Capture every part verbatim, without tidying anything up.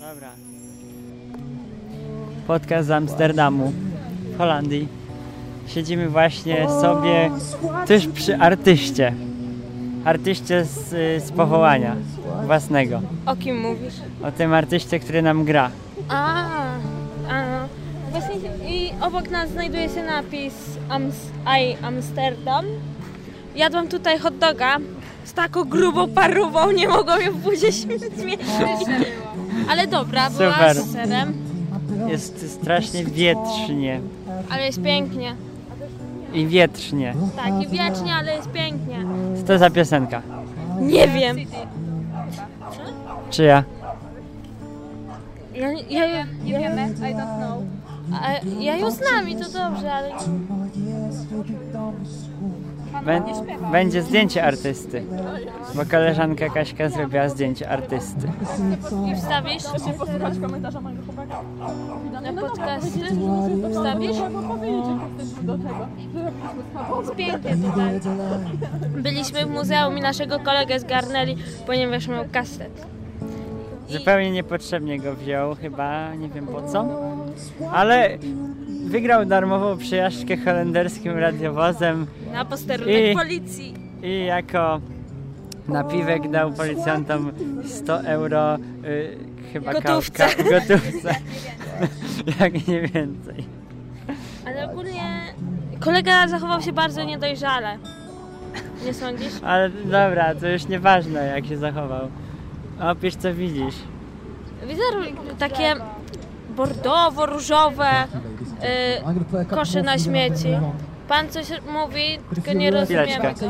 Dobra. Podcast z Amsterdamu, w Holandii. Siedzimy właśnie sobie tuż przy artyście. Artyście z, z powołania własnego. O kim mówisz? O tym artyście, który nam gra. A, a. Właśnie i obok nas znajduje się napis I Amsterdam. Jadłam tutaj hot doga z taką grubą parówą, nie mogłam ją w budzie zmieścić. Ale dobra, była super. Z serem. Jest strasznie wietrznie. Ale jest pięknie. I wietrznie. Tak, i wiecznie, ale jest pięknie. Co to za piosenka? Nie wiem. Co? Czy ja? No, ja, ja, nie wiemy, I don't know. A, ja ją znam i to dobrze, ale... Bę- będzie zdjęcie artysty, bo koleżanka Kaśka zrobiła zdjęcie artysty. I wstawisz? Chcę posłuchać komentarza mojego chłopaka. Na podcasty? Wstawisz? Do tego, jest pięknie tutaj. Byliśmy w muzeum i naszego kolegę zgarnęli, ponieważ miał kastet. I... Zupełnie niepotrzebnie go wziął chyba, nie wiem po co, ale... Wygrał darmową przejażdżkę holenderskim radiowozem. Na posterunek i, policji. I jako napiwek dał policjantom sto euro y, chyba gotówce. Ka- ka- gotówce. Jak nie więcej. Ale ogólnie kolega zachował się bardzo niedojrzale. Nie sądzisz? Ale dobra, to już nieważne jak się zachował. Opisz co widzisz. Widzę takie bordowo-różowe Yy, koszy na śmieci. Pan coś mówi, tylko nie rozumiemy go.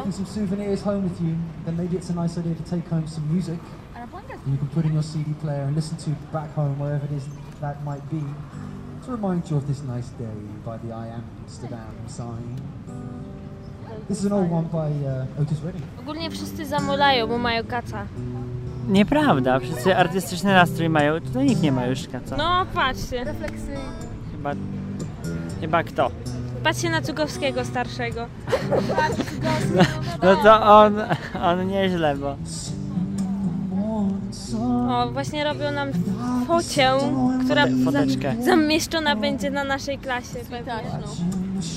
Ogólnie wszyscy zamulają, bo mają kaca. Nieprawda, wszyscy artystyczny nastrój mają. Tutaj nikt nie ma już kaca. No patrzcie. Refleksyjnie. Chyba... Chyba kto? Patrzcie na Cugowskiego starszego. No to on, on nieźle, bo... O, właśnie robią nam focię, która za- zamieszczona będzie na naszej klasie.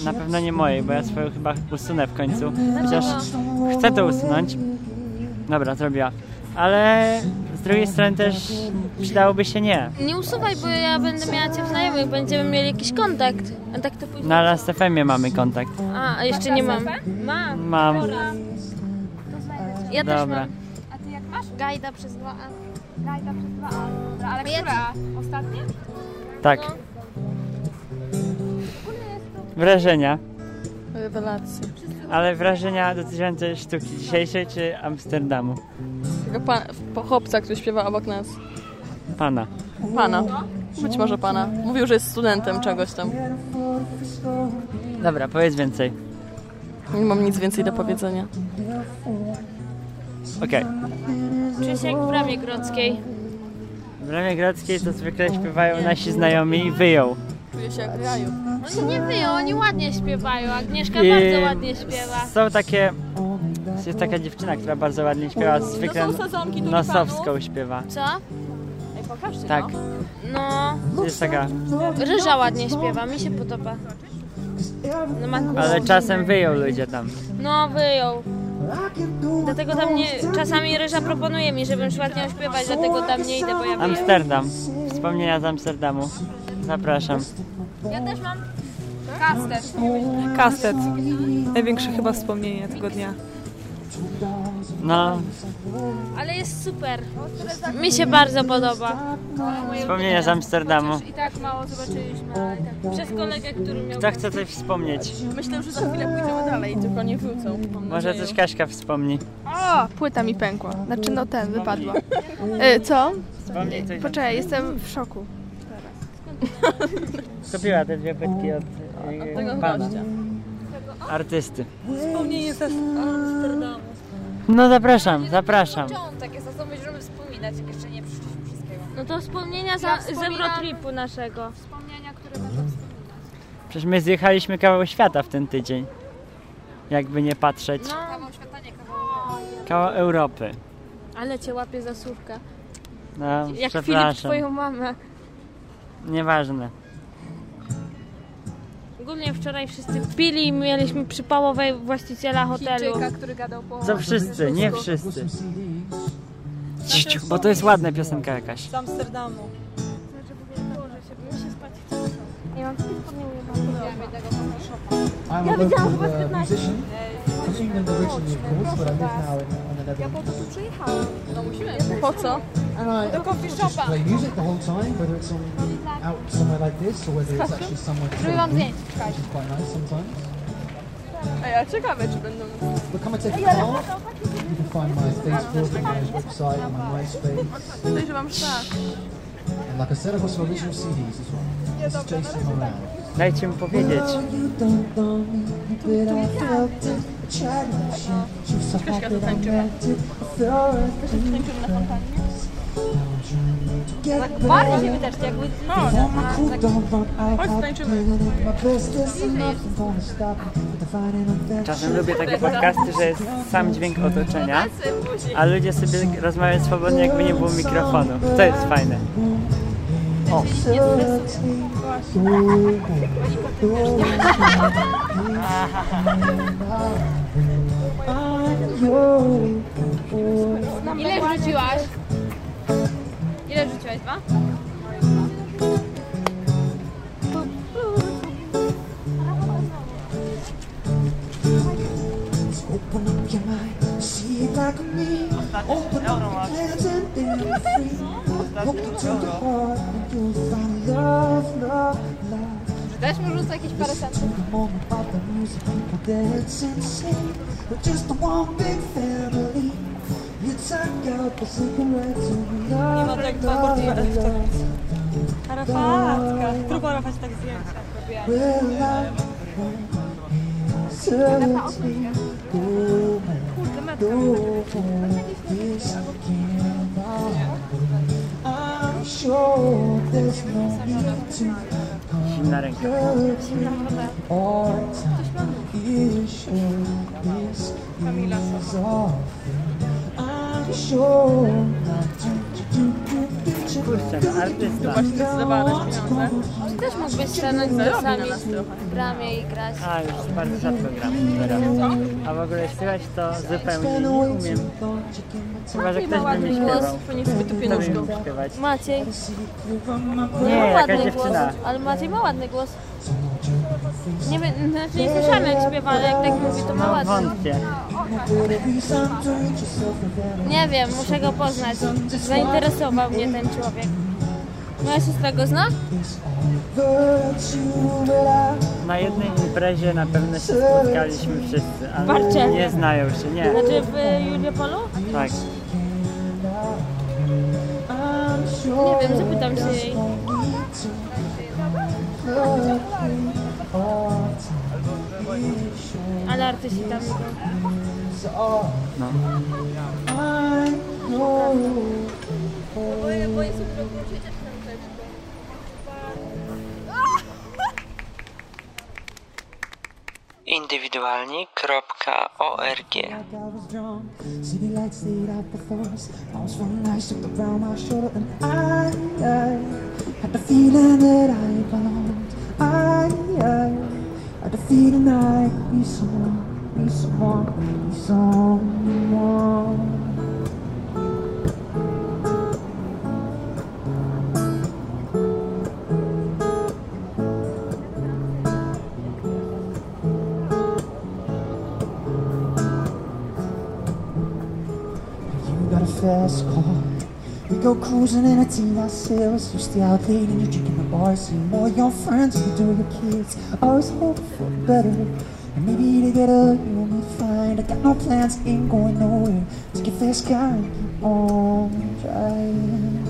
Na pewno nie mojej, bo ja swoją chyba usunę w końcu. Chociaż chcę to usunąć. Dobra, zrobiła. Ale... Z drugiej strony też przydałoby się nie. Nie usuwaj, bo ja będę miała cię w znajomych, będziemy mieli jakiś kontakt. A tak to później... Na Last F M-ie mamy kontakt. A, a jeszcze nie mam. Mam. Mam. Ja też mam. A ty jak masz? Gajda przez dwa A. Gajda przez dwa A. Dobra, ale która? Ostatnie? Tak. Wrażenia. Rewelacje. Ale wrażenia dotyczące sztuki dzisiejszej czy Amsterdamu? Tego pan, chłopca, który śpiewa obok nas. Pana. Pana. Być może pana. Mówił, że jest studentem czegoś tam. Dobra, powiedz więcej. Nie mam nic więcej do powiedzenia. Okej. Okay. Czuję się jak w Bramie Grodzkiej. W Bramie Grodzkiej to zwykle śpiewają nasi znajomi i wyją. Czuję się jak w raju. Oni nie wyją, oni ładnie śpiewają. Agnieszka I bardzo ładnie śpiewa. Są takie... Jest taka dziewczyna, która bardzo ładnie śpiewa, zwykle Nosowską śpiewa. Co? Ej, pokażcie, tak. No. No. Jest taka... Ryża ładnie śpiewa, mi się podoba. No, ma... Ale czasem wyją ludzie tam. No, wyją. Dlatego tam nie... Czasami Ryża proponuje mi, żebym szła z nią śpiewać, dlatego tam nie idę, bo ja wyję. Amsterdam. Wspomnienia z Amsterdamu. Zapraszam. Ja też mam kastet. Kastet. Największe chyba wspomnienie tego dnia. No. Ale jest super. Mi się bardzo podoba. Wspomnienia z Amsterdamu. I tak mało zobaczyliśmy, ale tak. Przez kolegę, który miał... Kto chce coś wspomnieć? Myślę, że za chwilę pójdziemy dalej, tylko nie wrócą. Może coś Kaśka wspomni. O! Płyta mi pękła. Znaczy no ten, wypadła. E, co? Wspomnij coś. Poczekaj, jestem w szoku. Teraz. Kupiła te dwie płytki od, od tego pana. Gościa. Artysty. Wspomnienie z Amsterdamu. No zapraszam, zapraszam. Początek jest, to będziemy wspominać, jak jeszcze nie przyszliśmy wszystkiego. No to wspomnienia za, ja z Eurotripu naszego. Wspomnienia, które będą wspominać. Przecież my zjechaliśmy kawał świata w ten tydzień. Jakby nie patrzeć. No. Kawał świata, nie kawał Europy. Kawał Europy. Ale cię łapie za słówka. No, jak Filip twoją mamę. Nieważne. Ogólnie wczoraj wszyscy pili i mieliśmy przypałowej właściciela hotelu. Chilżyka, który gadał po... Co wszyscy, nie wszyscy. Ciu, bo to jest ładna piosenka jakaś. Z Amsterdamu. Ja mam tylko pod nimi ja widziałam chyba z piętnaście. Ja po to tu przyjechałam. No musimy. Po co? Do coffee shopa. Zrobię wam zdjęcie. Ej, a ciekawe czy będą... Tutaj, że mam szlak. Like I said, I've got some original C Ds as well. This is Jason Moran. Dajcie mi powiedzieć. Kaśka to tańczyła. Tańczyła na fontannie. Tak bardziej się wydarzy, jakby... No, tak. Chodź, tańczymy. Czasem lubię takie podcasty, że jest sam dźwięk otoczenia, a ludzie sobie rozmawiają swobodnie, jakby nie było mikrofonu. To jest fajne. O! Ile wrzuciłaś? Ile wrzuciłaś? Dwa? Ostatni euro masz. Ostatni euro. Dać mu rzucę jakieś parę centów. Nie ma tak dwa portfela. Rafatka. Trudno robić tak zdjęcia. Kurde, metka. Zimna ręka. Zimna woda. Kamila Sowa. Kurczę, no artysta. Chyba się zdecydowane śpiące. Też mógłbyś stanąć z nami w bramie i grać. A, już bardzo rzadko gram. A w ogóle śpiewać to zupełnie nie umiem. Chyba, że ktoś by mnie śpiewał. To umiem śpiewać. Maciej. Nie, jakaś dziewczyna. Ale Maciej ma ładny głos. Nie, znaczy nie słyszałam jak śpiewa, ale jak tak mówi to ma ładny. Wątpię. Nie wiem, muszę go poznać. Zainteresował mnie ten człowiek. Moja siostra go zna? Na jednej imprezie na pewno się spotkaliśmy wszyscy, ale Barcie. Nie znają się, nie. Znaczy w Juliopolu? Tak. Nie wiem, zapytam się jej. Ale artyści tam idą. No. Indywidualni kropka org. I, I had the feeling I could be someone, be someone, be someone. You got a fast car. We go cruising and I tease ourselves. You stay out late and you drinking the bars. See more of your friends than you do your kids. Always hope for better. And maybe together you will be fine. I got no plans, ain't going nowhere. Just get this car and keep on driving.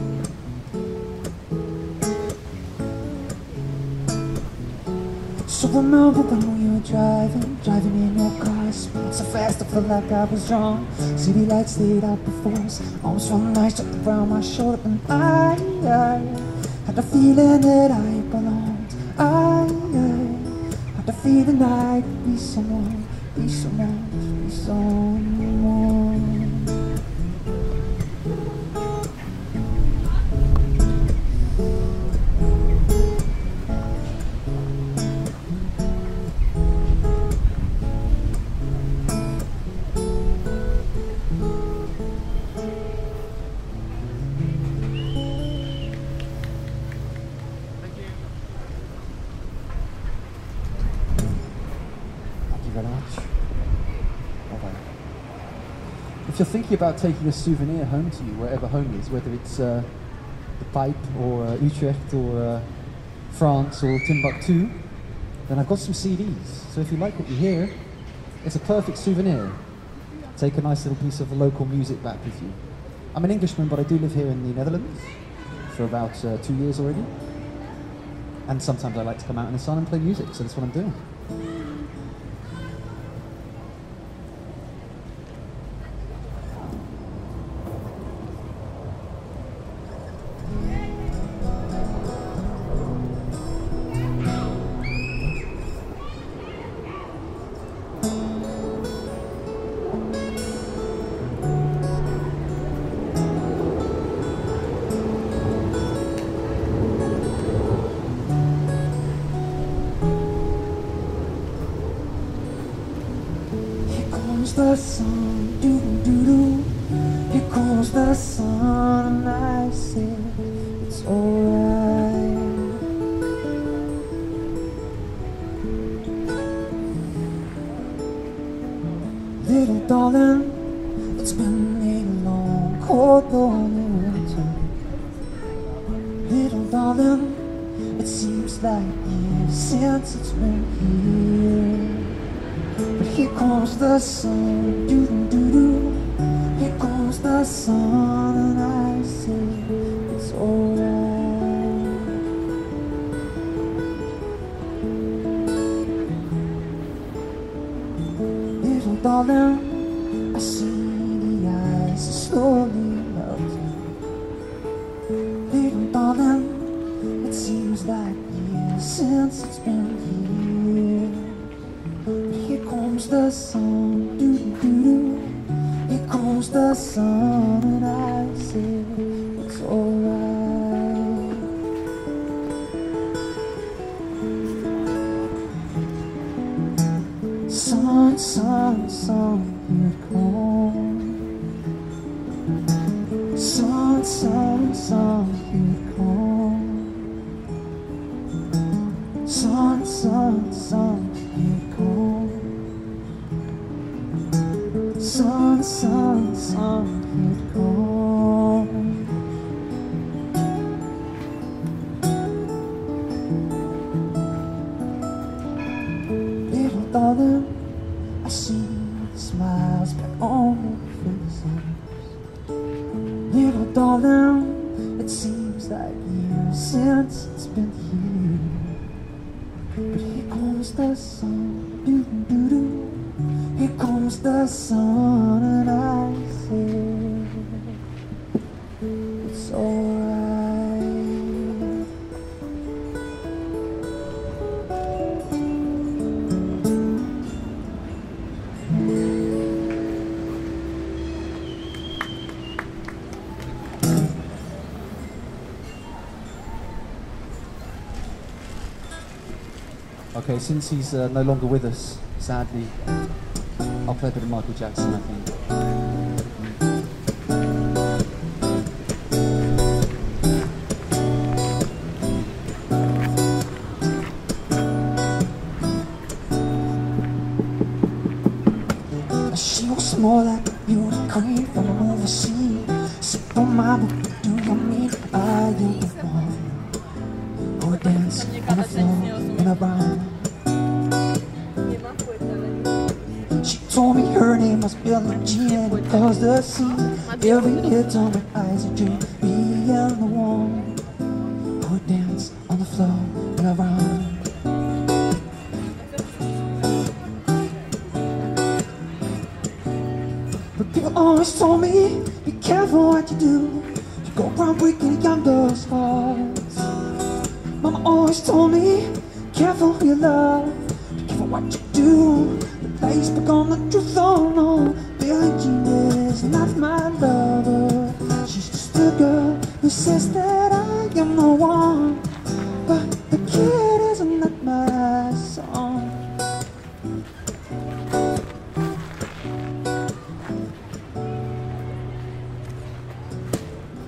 So remember when we were driving, driving in your car, speed so fast I felt like I was drunk. City lights lit up before us, arms from nice wrapped around my shoulder, and I, I had the feeling that I belonged. I, I had the feeling I could be someone, be someone, be someone. So thinking about taking a souvenir home to you, wherever home is, whether it's uh, the pipe or uh, Utrecht or uh, France or Timbuktu, then I've got some C Ds. So if you like what you hear, it's a perfect souvenir. Take a nice little piece of local music back with you. I'm an Englishman, but I do live here in the Netherlands for about uh, two years already. And sometimes I like to come out in the sun and play music, so that's what I'm doing. Okay, since he's uh, no longer with us, sadly, I'll play a bit of Michael Jackson, I think. Every hit on my eyes are dream beyond the wall. Who dance on the floor and around. But people always told me, be careful what you do. You go around breaking young girls' hearts. Mama always told me, careful who you love. Be careful what you do. The Facebook on the truth, oh no. Billie Jean is not my lover. She's just a girl who says that I am the one. But the kid is not my song.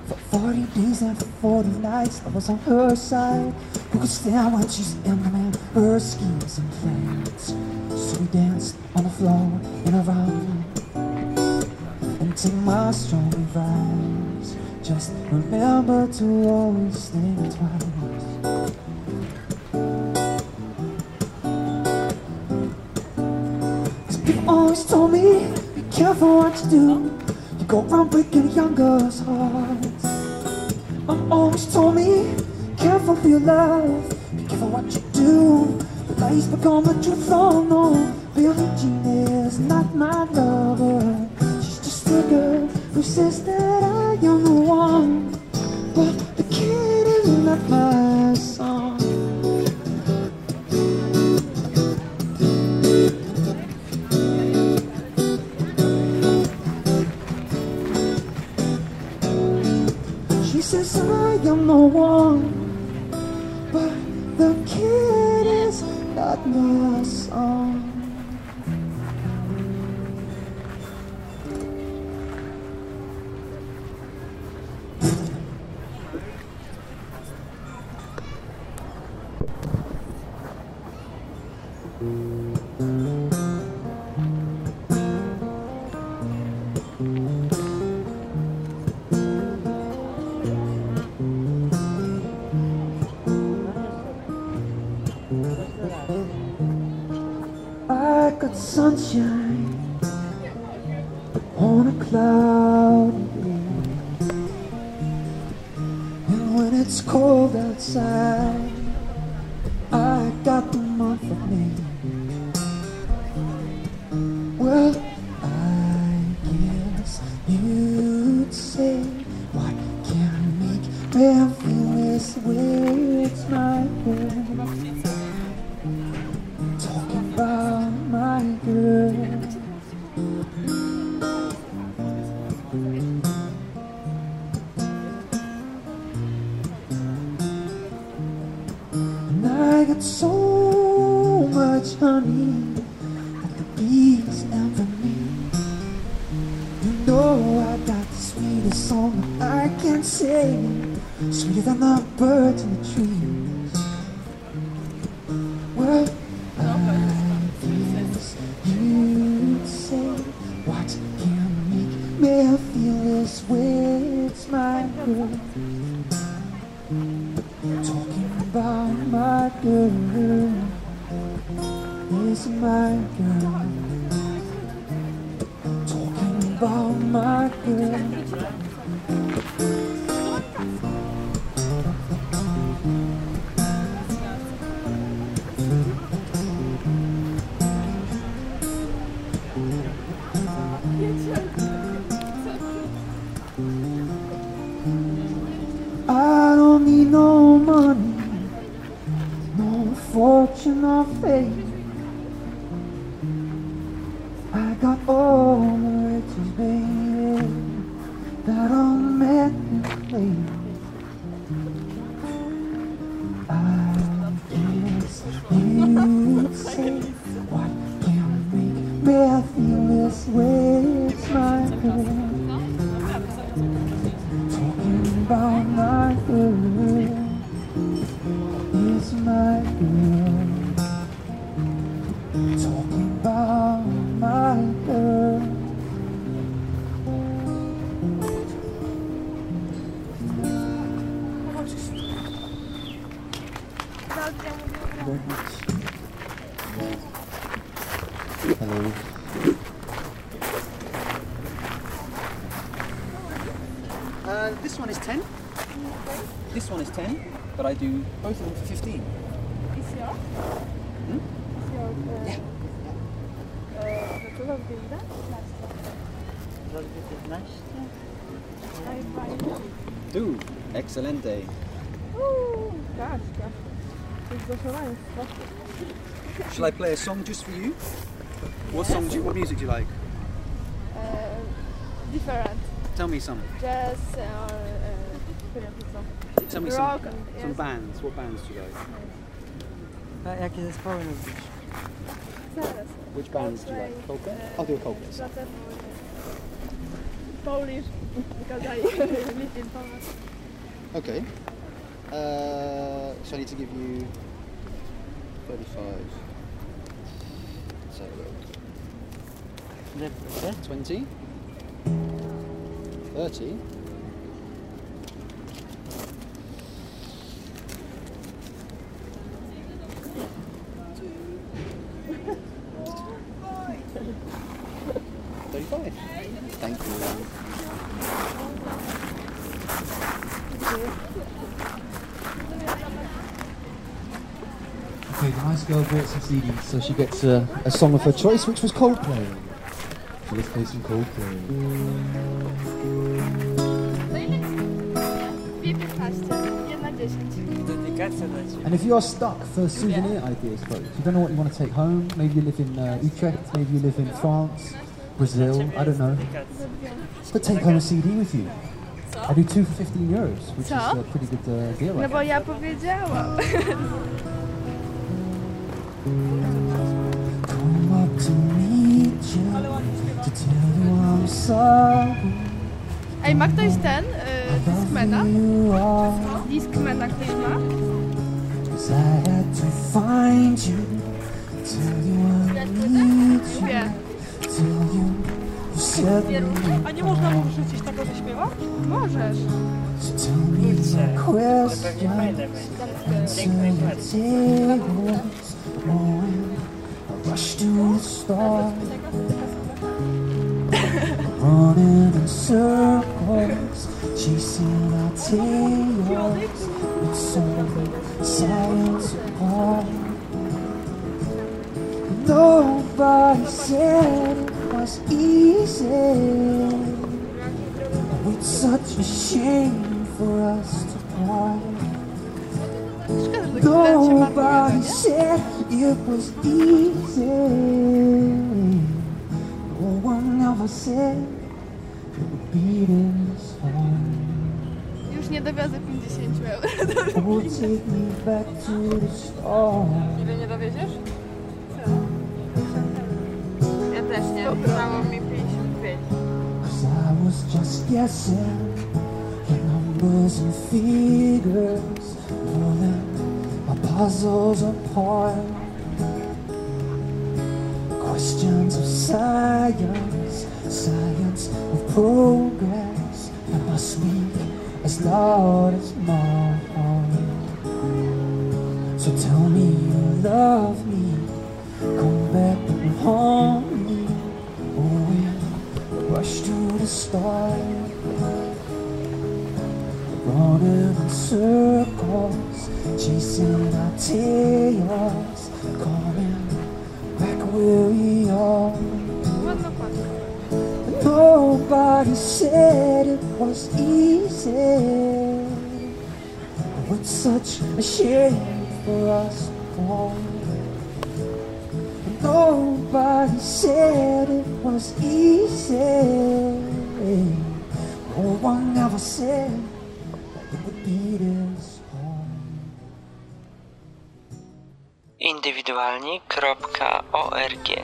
For forty days and for forty nights I was on her side. Who could stand when she's in the man? Her schemes and plans. So we danced on the floor and around. to my strong vibes. Just remember to always think twice. Cause people always told me, be careful what you do, you go around breaking young girls' hearts. Mom always told me, be careful for your life, be careful what you do, the lies become the truth, oh no. Billie Jean is not my lover, she's just a girl who says that I am the one. But the kid is not my song. She says I am the one, but the kid is not my song. Sunshine on a cloudy day, and when it's cold outside, I got the month of May. Well, I guess you'd say, why can't I make them feel this way? It's my way. Talking about my girl, and I got so much honey that the bees never meet. You know I got the sweetest song I can sing, sweeter than the birds in the trees. Well, talking about my girl, is my girl. Talking about my girl. Fortune or fate, I got all the riches, baby, that a man can claim. I guess you'd say, what can make me feel this way? It's my girl, talking about my girl. It's my girl, talking about my girl. Hello. Uh, this one is ten. This one is ten. But I do both of them for fifteen. Is yours? Hmm? Is yours? Uh, yeah. The total of the last one. The total of do. Excelente. Ooh, Kaśka. Shall I play a song just for you? What yes. song do you, what music do you like? Uh, different. Tell me some. Jazz or uh, uh, Tell me some, some bands. What bands do you like? Jakie zespoły lubisz? Which bands do you like? Coldplay? I'll do a Coldplay song. Polish, because I live in Poland. Okay. Uh, so I need to give you thirty-five. Let's have a look. twenty? thirty. thirty-five. Thank you. Okay, the nice girl bought some C Ds, so she gets a, a song of her choice, which was Coldplay. So let's play some Coldplay. And if you are stuck for souvenir yeah. ideas, folks, you don't know what you want to take home, maybe you live in uh, Utrecht, maybe you live in France, Brazil, I don't know, but take home a C D with you. I do two for fifteen euros, which Co? Is a pretty good uh, deal. No bo ja powiedziałam. Come up to meet you, to tell you I'm sorry. Ej, ma ktoś ten, y, Discmana? Discmana ktoś ma? I had to find you, tell you I need you, tell you you set me apart. A nie można mu wrzucić tego, że śpiewa? Możesz. So tell me your questions, answer your tears, knowing I rush to the start. Running in circles, chasing our tears. It's so sad to part. Nobody said it was easy. Oh, it's such a shame for us to part. Nobody said it was easy. No one ever said it would be this hard. Nie dowiozę pięćdziesiąt euro. Ile nie dowieziesz? Co? Ja też nie. Dało mi pięćdziesiąt pięć. I was just guessing at numbers and figures, pulling my puzzles apart. Questions of science, science of progress, and my speak as loud as my heart. So tell me you love me, come back and haunt me. Oh, yeah, rush to the start. Running in circles, chasing our tears, coming back where we are. Nobody said it was easy. Oh, it's such a shame for us to fall. Nobody said it was easy. No one ever said it would be this hard. Indywidualni kropka org.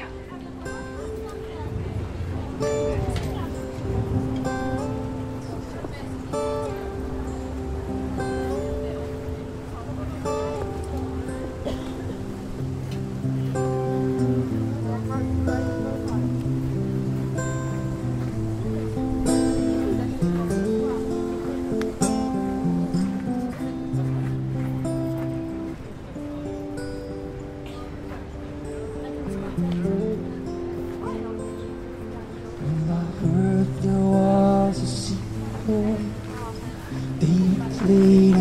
Beauty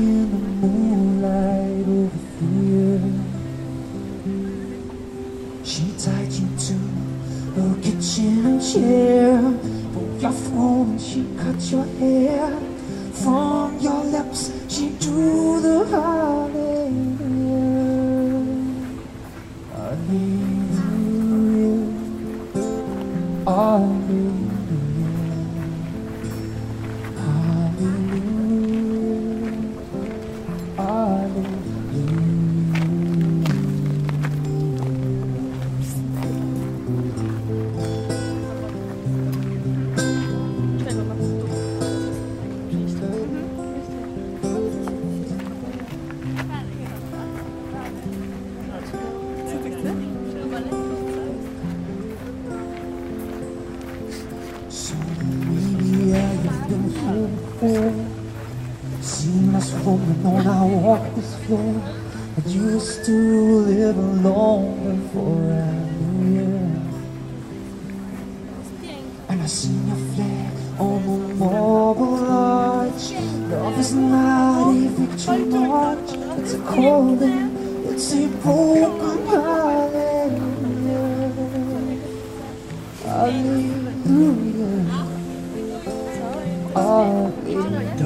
in the moon. chair. Move your phone, she cut your hair. From your lips, she drew the hallelujah. Hallelujah, hallelujah. I used to live alone before I knew you. And I seen your flag on the marble arch. Love is not a victory march. It's a calling, it's a broken hallelujah. Hallelujah, hallelujah.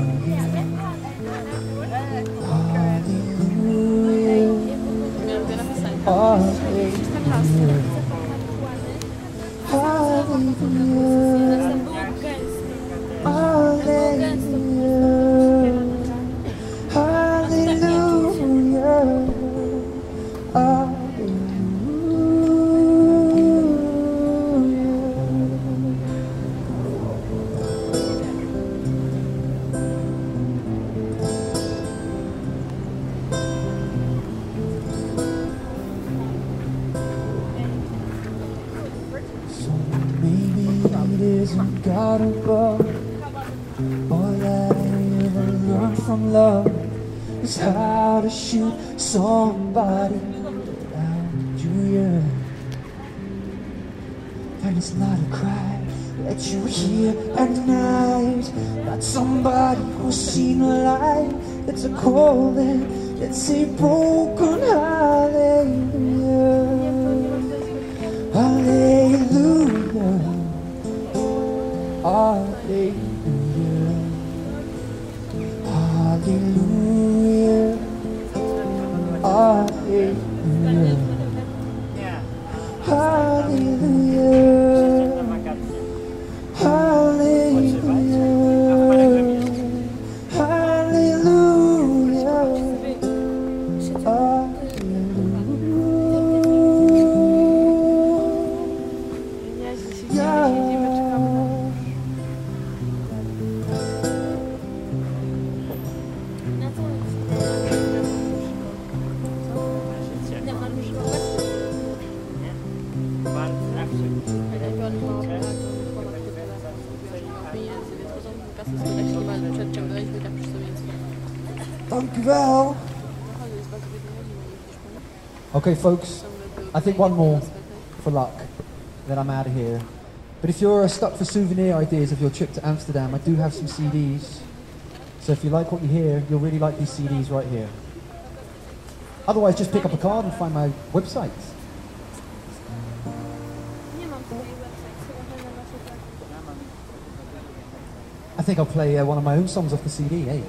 Dankjewel. Okay, folks, I think one more for luck, then I'm out of here. But if you're stuck for souvenir ideas of your trip to Amsterdam, I do have some C Ds. So if you like what you hear, you'll really like these C Ds right here. Otherwise, just pick up a card and find my website. I think I'll play uh, one of my own songs off the C D, eh?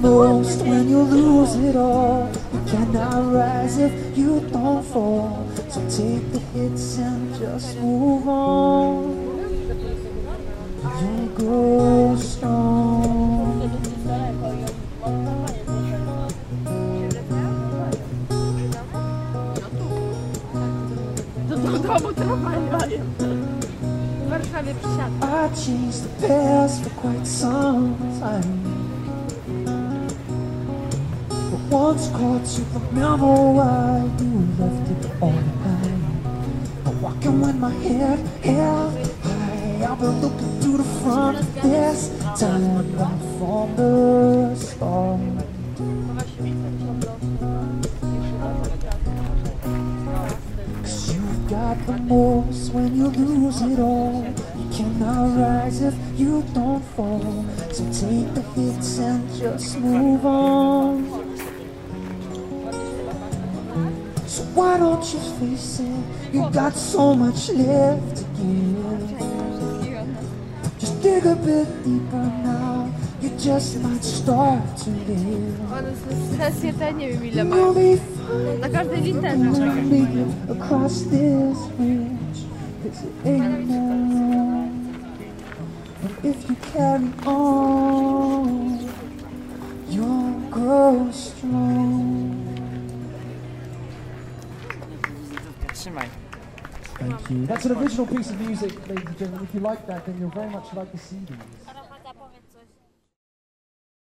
most when you lose it all. You cannot rise if you don't fall. So take the hits and just move on. You grow strong. I changed the past for quite some time. But once caught you remember why you left it all behind. I'm walking with my head held high. I've been looking through the front this time. I'm from the storm. Cause you've got the most when you lose it all. Cannot rise if you don't fall. So take the hits and just move on. So why don't you face it? You got so much left to give. Just dig a bit deeper now. You just might start to live. You'll be fine across this bridge. Cause it ain't no. If you carry on, you'll grow strong. Thank you. That's an original piece of music, ladies and gentlemen. If you like that, then you'll very much like the C Ds.